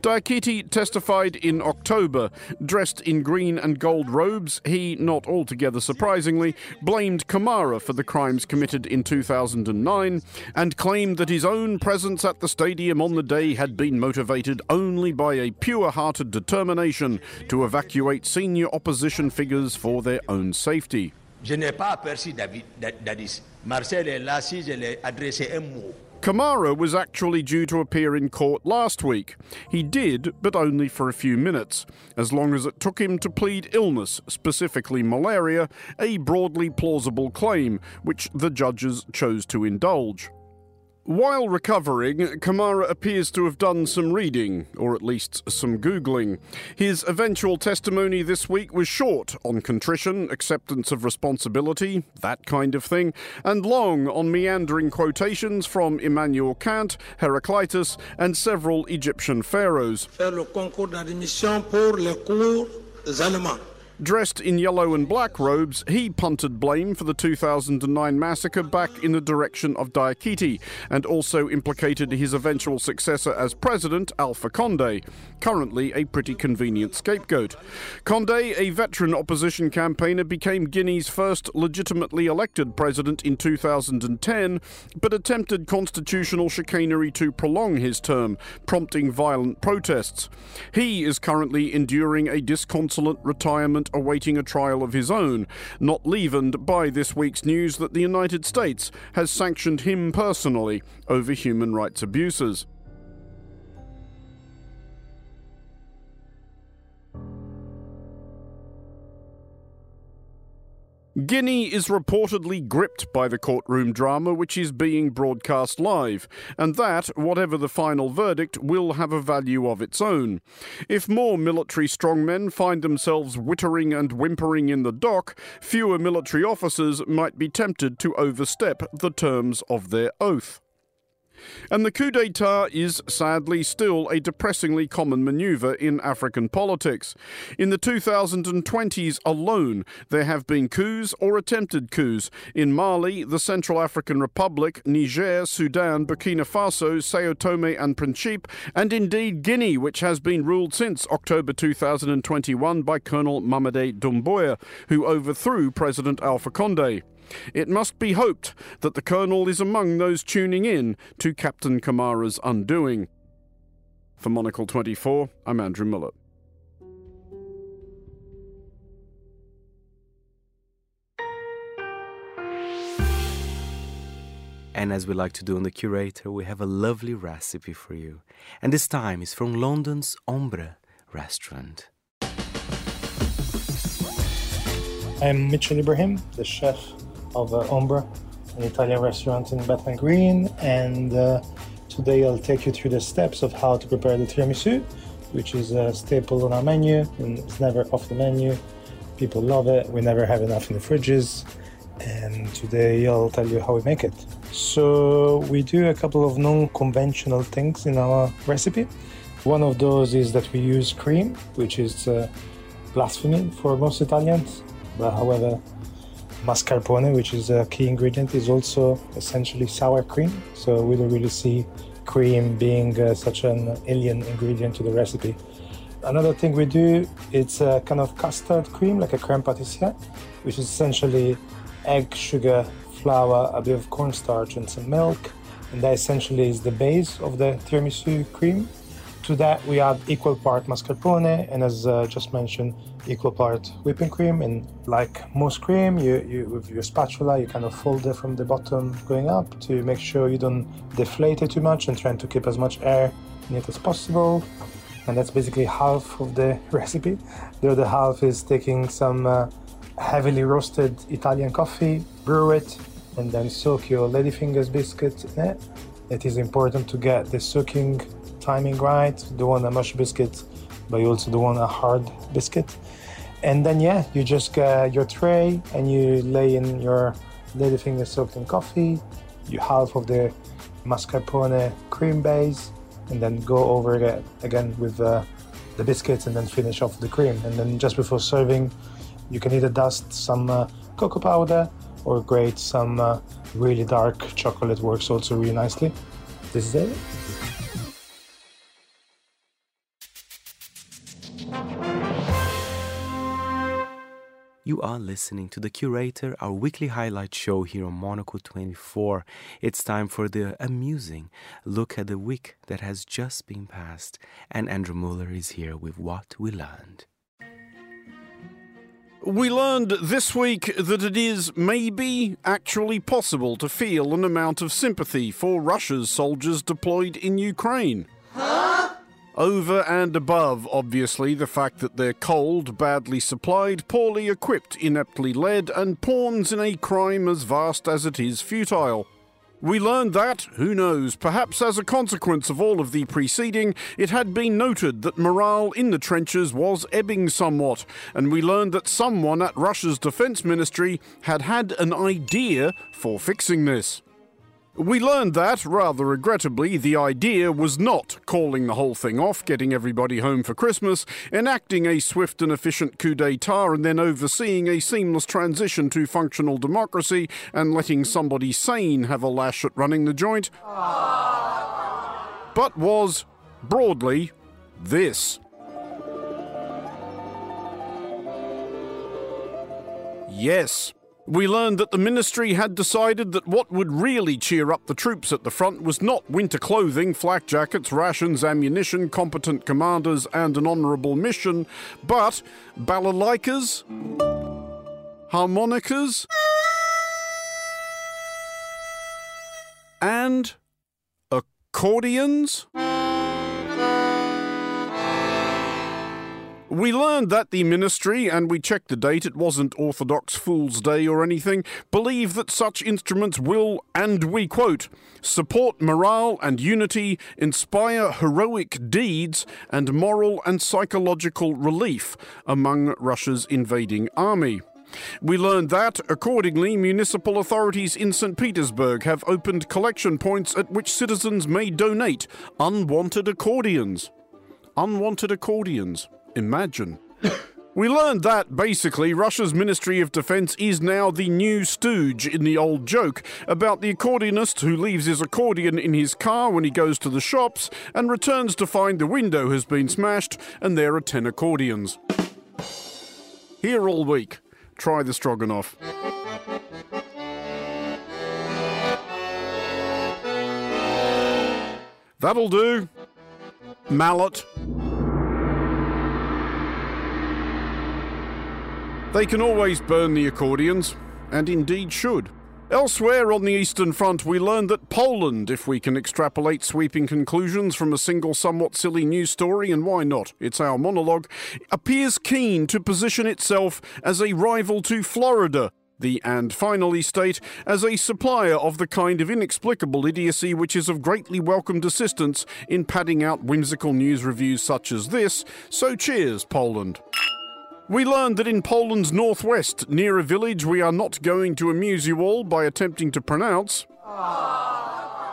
Diakité testified in October. Dressed in green and gold robes, he, not altogether surprisingly, blamed Camara for the crimes committed in 2009 and claimed that his own presence at the stadium on the day had been motivated only by a pure-hearted determination to evacuate senior opposition figures for their own safety. Camara was actually due to appear in court last week. He did, but only for a few minutes, as long as it took him to plead illness, specifically malaria, a broadly plausible claim, which the judges chose to indulge. While recovering, Camara appears to have done some reading, or at least some Googling. His eventual testimony this week was short on contrition, acceptance of responsibility, that kind of thing, and long on meandering quotations from Immanuel Kant, Heraclitus, and several Egyptian pharaohs. Dressed in yellow and black robes, he punted blame for the 2009 massacre back in the direction of Diakité, and also implicated his eventual successor as president, Alpha Condé, currently a pretty convenient scapegoat. Condé, a veteran opposition campaigner, became Guinea's first legitimately elected president in 2010, but attempted constitutional chicanery to prolong his term, prompting violent protests. He is currently enduring a disconsolate retirement awaiting a trial of his own, not leavened by this week's news that the United States has sanctioned him personally over human rights abuses. Guinea is reportedly gripped by the courtroom drama which is being broadcast live, and that, whatever the final verdict, will have a value of its own. If more military strongmen find themselves wittering and whimpering in the dock, fewer military officers might be tempted to overstep the terms of their oath. And the coup d'etat is, sadly, still a depressingly common maneuver in African politics. In the 2020s alone, there have been coups or attempted coups in Mali, the Central African Republic, Niger, Sudan, Burkina Faso, Sao Tome and Principe, and indeed Guinea, which has been ruled since October 2021 by Colonel Mamadi Doumbouya, who overthrew President Alpha Condé. It must be hoped that the Colonel is among those tuning in to Captain Camara's undoing. For Monocle 24, I'm Andrew Muller. And as we like to do on The Curator, we have a lovely recipe for you. And this time is from London's Ombre restaurant. I'm Mitchell Ibrahim, the chef of Ombre, an Italian restaurant in Bethnal Green, and today I'll take you through the steps of how to prepare the tiramisu, which is a staple on our menu, and it's never off the menu. People love it, we never have enough in the fridges, and today I'll tell you how we make it. So we do a couple of non-conventional things in our recipe. One of those is that we use cream, which is blasphemy for most Italians, but however, mascarpone, which is a key ingredient, is also essentially sour cream, so we don't really see cream being such an alien ingredient to the recipe. Another thing we do, it's a kind of custard cream, like a crème pâtissière, which is essentially egg, sugar, flour, a bit of cornstarch and some milk, and that essentially is the base of the tiramisu cream. To that we add equal part mascarpone and, as just mentioned, equal part whipping cream. And like most cream, you with your spatula you kind of fold it from the bottom going up to make sure you don't deflate it too much and trying to keep as much air in it as possible. And that's basically half of the recipe. The other half is taking some heavily roasted Italian coffee, brew it, and then soak your ladyfingers biscuit in it. It is important to get the soaking timing right. You don't want a mush biscuit, but you also don't want a hard biscuit. And then you just get your tray and you lay in your ladyfinger soaked in coffee, your half of the mascarpone cream base, and then go over it again with the biscuits and then finish off the cream. And then just before serving, you can either dust some cocoa powder or grate some really dark chocolate, works also really nicely. This is it. You are listening to The Curator, our weekly highlight show here on Monocle 24. It's time for the amusing look at the week that has just been passed. And Andrew Muller is here with what we learned. We learned this week that it is maybe actually possible to feel an amount of sympathy for Russia's soldiers deployed in Ukraine. Over and above, obviously, the fact that they're cold, badly supplied, poorly equipped, ineptly led, and pawns in a crime as vast as it is futile. We learned that, who knows, perhaps as a consequence of all of the preceding, it had been noted that morale in the trenches was ebbing somewhat, and we learned that someone at Russia's defense ministry had an idea for fixing this. We learned that, rather regrettably, the idea was not calling the whole thing off, getting everybody home for Christmas, enacting a swift and efficient coup d'etat, and then overseeing a seamless transition to functional democracy and letting somebody sane have a lash at running the joint. Aww. But was, broadly, this. Yes. We learned that the ministry had decided that what would really cheer up the troops at the front was not winter clothing, flak jackets, rations, ammunition, competent commanders and an honourable mission, but balalaikas, harmonicas and accordions. We learned that the ministry, and we checked the date, it wasn't Orthodox Fool's Day or anything, believe that such instruments will, and we quote, support morale and unity, inspire heroic deeds, and moral and psychological relief among Russia's invading army. We learned that, accordingly, municipal authorities in St. Petersburg have opened collection points at which citizens may donate unwanted accordions. Unwanted accordions. Imagine. We learned that, basically, Russia's Ministry of Defense is now the new stooge in the old joke about the accordionist who leaves his accordion in his car when he goes to the shops and returns to find the window has been smashed and there are 10 accordions. Here all week. Try the stroganoff. That'll do. Mallet. They can always burn the accordions, and indeed should. Elsewhere on the Eastern Front, we learned that Poland, if we can extrapolate sweeping conclusions from a single somewhat silly news story, and why not, it's our monologue, appears keen to position itself as a rival to Florida, the and finally state, as a supplier of the kind of inexplicable idiocy which is of greatly welcomed assistance in padding out whimsical news reviews such as this, so cheers, Poland. We learned that in Poland's northwest, near a village we are not going to amuse you all by attempting to pronounce,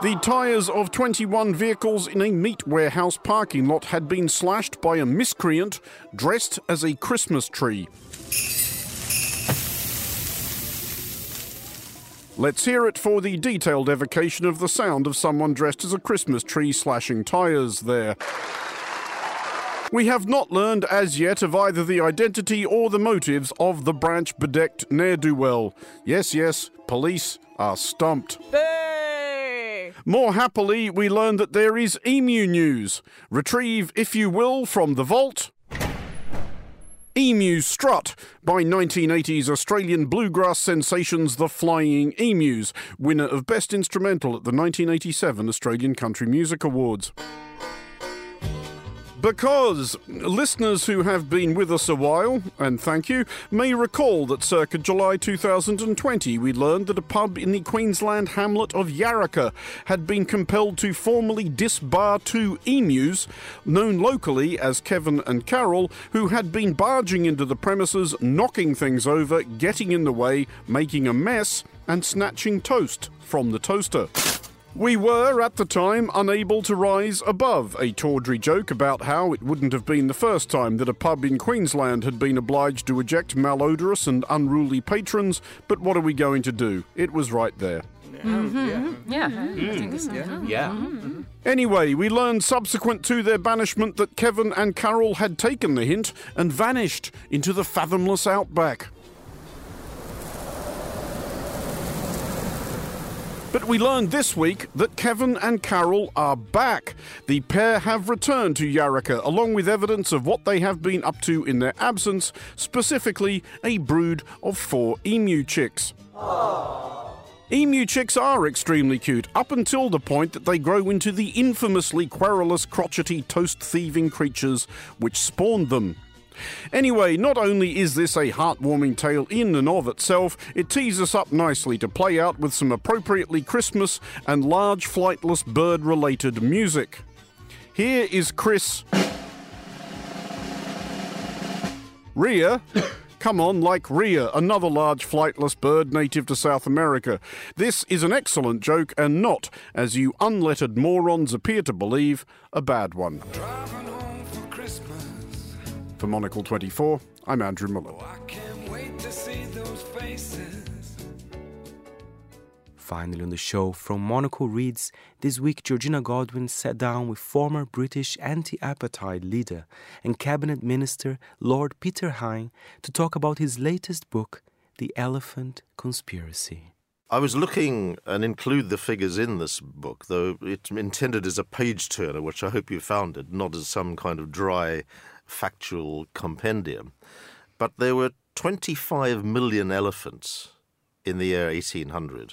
the tyres of 21 vehicles in a meat warehouse parking lot had been slashed by a miscreant dressed as a Christmas tree. Let's hear it for the detailed evocation of the sound of someone dressed as a Christmas tree slashing tyres there. We have not learned as yet of either the identity or the motives of the branch-bedecked ne'er-do-well. Yes, yes, police are stumped. Hey! More happily, we learn that there is emu news. Retrieve, if you will, from the vault. Emu Strut by 1980s Australian bluegrass sensations The Flying Emus, winner of Best Instrumental at the 1987 Australian Country Music Awards. Because listeners who have been with us a while, and thank you, may recall that circa July 2020 we learned that a pub in the Queensland hamlet of Yarraka had been compelled to formally disbar two emus, known locally as Kevin and Carol, who had been barging into the premises, knocking things over, getting in the way, making a mess, and snatching toast from the toaster. We were, at the time, unable to rise above a tawdry joke about how it wouldn't have been the first time that a pub in Queensland had been obliged to eject malodorous and unruly patrons, but what are we going to do? It was right there. Anyway, we learned subsequent to their banishment that Kevin and Carol had taken the hint and vanished into the fathomless outback. But we learned this week that Kevin and Carol are back. The pair have returned to Yarraka, along with evidence of what they have been up to in their absence, specifically a brood of 4 emu chicks. Aww. Emu chicks are extremely cute, up until the point that they grow into the infamously querulous, crotchety, toast-thieving creatures which spawned them. Anyway, not only is this a heartwarming tale in and of itself, it tees us up nicely to play out with some appropriately Christmas and large flightless bird-related music. Here is Chris... Rhea Come on, like Rhea, another large flightless bird native to South America. This is an excellent joke and not, as you unlettered morons appear to believe, a bad one. Driving home for Christmas. For Monocle 24, I'm Andrew Muller. Oh, I can't wait to see those faces. Finally on the show, from Monocle Reads, this week Georgina Godwin sat down with former British anti-apartheid leader and cabinet minister Lord Peter Hine to talk about his latest book, The Elephant Conspiracy. I was looking and include the figures in this book, though it's intended as a page-turner, which I hope you found it, not as some kind of dry, factual compendium. But there were 25 million elephants in the year 1800.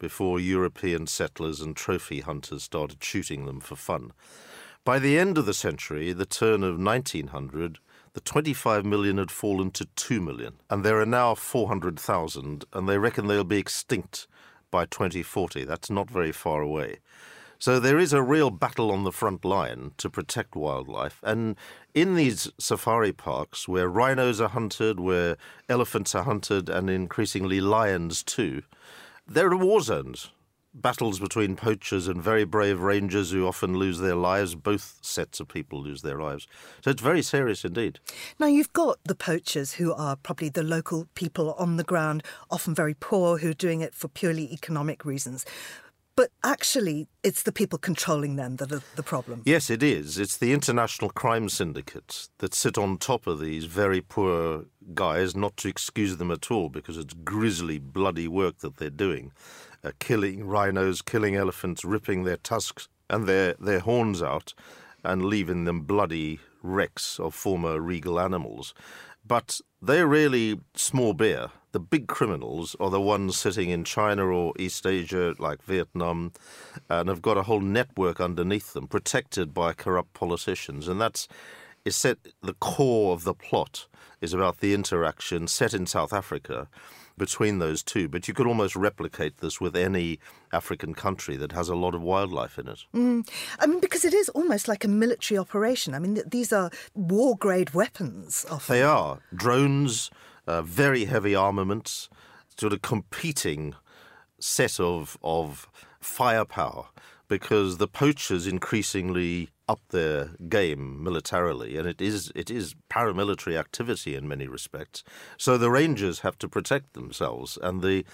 Before European settlers and trophy hunters started shooting them for fun. By the end of the century, the turn of 1900, the 25 million had fallen to 2 million, and there are now 400,000, and they reckon they'll be extinct by 2040. That's not very far away. So there is a real battle on the front line to protect wildlife. And in these safari parks, where rhinos are hunted, where elephants are hunted, and increasingly lions too, there are war zones, battles between poachers and very brave rangers who often lose their lives. Both sets of people lose their lives. So it's very serious indeed. Now, you've got the poachers who are probably the local people on the ground, often very poor, who are doing it for purely economic reasons. But actually, it's the people controlling them that are the problem. Yes, it is. It's the international crime syndicates that sit on top of these very poor guys, not to excuse them at all, because it's grisly, bloody work that they're doing. Killing rhinos, killing elephants, ripping their tusks and their horns out and leaving them bloody wrecks of former regal animals. But they're really small beer. The big criminals are the ones sitting in China or East Asia, like Vietnam, and have got a whole network underneath them, protected by corrupt politicians. And the core of the plot is about the interaction set in South Africa between those two. But you could almost replicate this with any African country that has a lot of wildlife in it. I mean, because it is almost like a military operation. I mean, these are war-grade weapons often. They are. Drones, very heavy armaments, sort of competing set of firepower, because the poachers increasingly up their game militarily, and it is paramilitary activity in many respects. So the rangers have to protect themselves, and the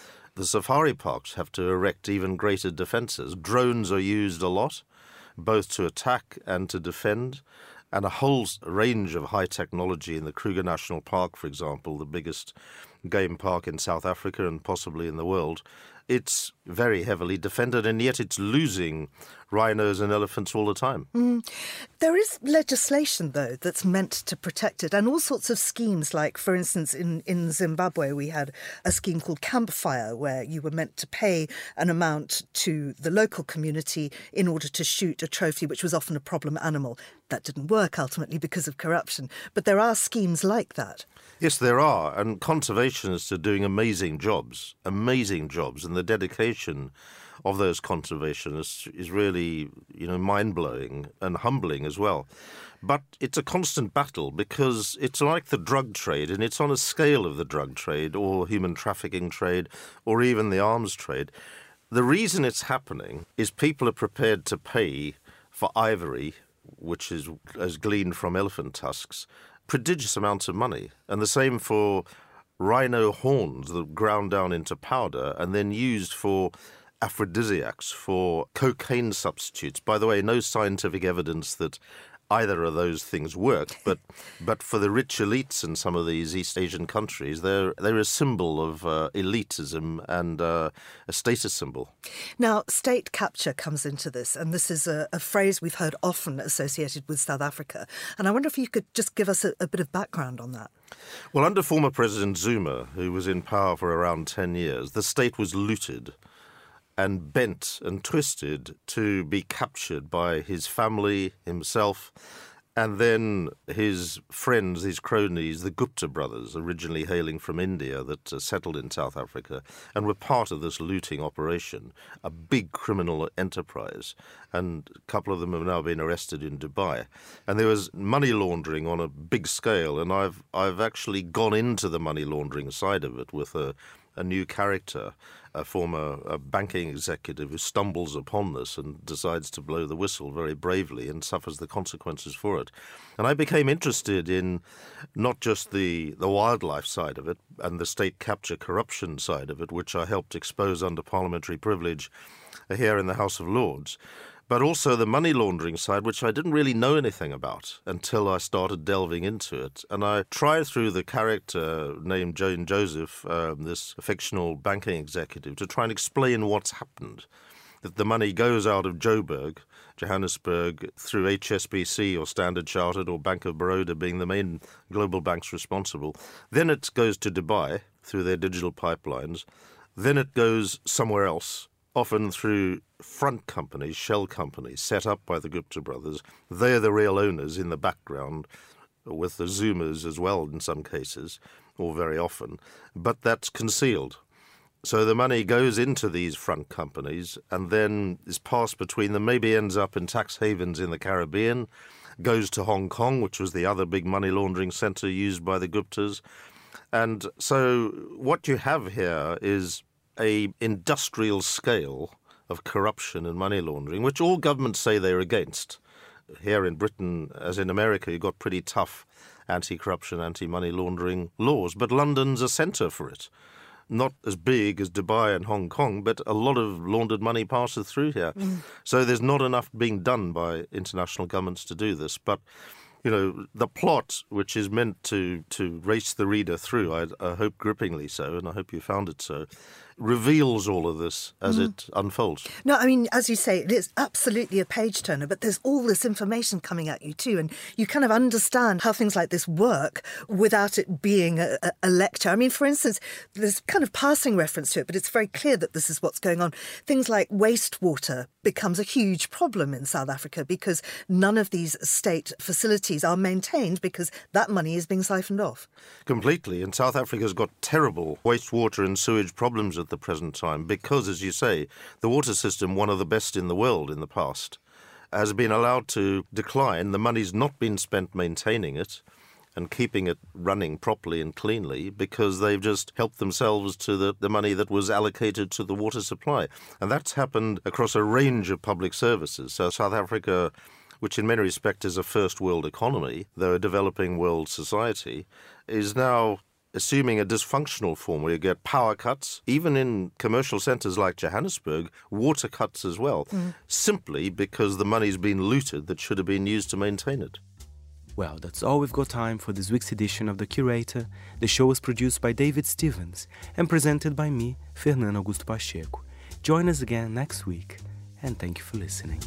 safari parks have to erect even greater defences. Drones are used a lot, both to attack and to defend, and a whole range of high technology in the Kruger National Park, for example, the biggest game park in South Africa and possibly in the world. It's very heavily defended, and yet it's losing rhinos and elephants all the time. There is legislation, though, that's meant to protect it, and all sorts of schemes, like, for instance, in Zimbabwe, we had a scheme called Campfire, where you were meant to pay an amount to the local community in order to shoot a trophy, which was often a problem animal. That didn't work, ultimately, because of corruption. But there are schemes like that. Yes, there are, and conservationists are doing amazing jobs, and the dedication of those conservationists is really, mind-blowing and humbling as well. But it's a constant battle, because it's like the drug trade, and it's on a scale of the drug trade or human trafficking trade or even the arms trade. The reason it's happening is people are prepared to pay for ivory, which is as gleaned from elephant tusks, prodigious amounts of money, and the same for rhino horns that ground down into powder and then used for aphrodisiacs, for cocaine substitutes. By the way, no scientific evidence that either of those things work, but for the rich elites in some of these East Asian countries, they're a symbol of elitism and a status symbol. Now, state capture comes into this, and this is a phrase we've heard often associated with South Africa. And I wonder if you could just give us a bit of background on that. Well, under former President Zuma, who was in power for around 10 years, the state was looted and bent and twisted to be captured by his family, himself, And then his friends, his cronies, the Gupta brothers, originally hailing from India, that settled in South Africa and were part of this looting operation, a big criminal enterprise. And a couple of them have now been arrested in Dubai. And there was money laundering on a big scale. And I've actually gone into the money laundering side of it with a new character, a former banking executive who stumbles upon this and decides to blow the whistle very bravely and suffers the consequences for it. And I became interested in not just the wildlife side of it and the state capture corruption side of it, which I helped expose under parliamentary privilege here in the House of Lords, but also the money laundering side, which I didn't really know anything about until I started delving into it. And I tried through the character named Jane Joseph, this fictional banking executive, to try and explain what's happened, that the money goes out of Joburg, Johannesburg, through HSBC or Standard Chartered or Bank of Baroda being the main global banks responsible. Then it goes to Dubai through their digital pipelines. Then it goes somewhere else, often through front companies, shell companies, set up by the Gupta brothers. They're the real owners in the background, with the Zoomers as well in some cases, or very often, but that's concealed. So the money goes into these front companies and then is passed between them, maybe ends up in tax havens in the Caribbean, goes to Hong Kong, which was the other big money laundering centre used by the Guptas. And so what you have here is an industrial scale of corruption and money laundering, which all governments say they're against. Here in Britain, as in America, you've got pretty tough anti-corruption, anti-money laundering laws, but London's a centre for it. Not as big as Dubai and Hong Kong, but a lot of laundered money passes through here. So there's not enough being done by international governments to do this. But, you know, the plot, which is meant to race the reader through, I hope grippingly so, and I hope you found it so, reveals all of this as it unfolds. No, I mean, as you say, it is absolutely a page turner, but there's all this information coming at you too, and you kind of understand how things like this work without it being a lecture. I mean, for instance, there's kind of passing reference to it, but it's very clear that this is what's going on. Things like wastewater becomes a huge problem in South Africa because none of these state facilities are maintained because that money is being siphoned off. Completely, and South Africa's got terrible wastewater and sewage problems at the present time because, as you say, the water system, one of the best in the world in the past, has been allowed to decline. The money's not been spent maintaining it and keeping it running properly and cleanly because they've just helped themselves to the money that was allocated to the water supply. And that's happened across a range of public services. So South Africa, which in many respects is a first world economy, though a developing world society, is now assuming a dysfunctional form where you get power cuts, even in commercial centres like Johannesburg, water cuts as well, simply because the money's been looted that should have been used to maintain it. Well, that's all we've got time for this week's edition of The Curator. The show was produced by David Stevens and presented by me, Fernando Augusto Pacheco. Join us again next week, and thank you for listening.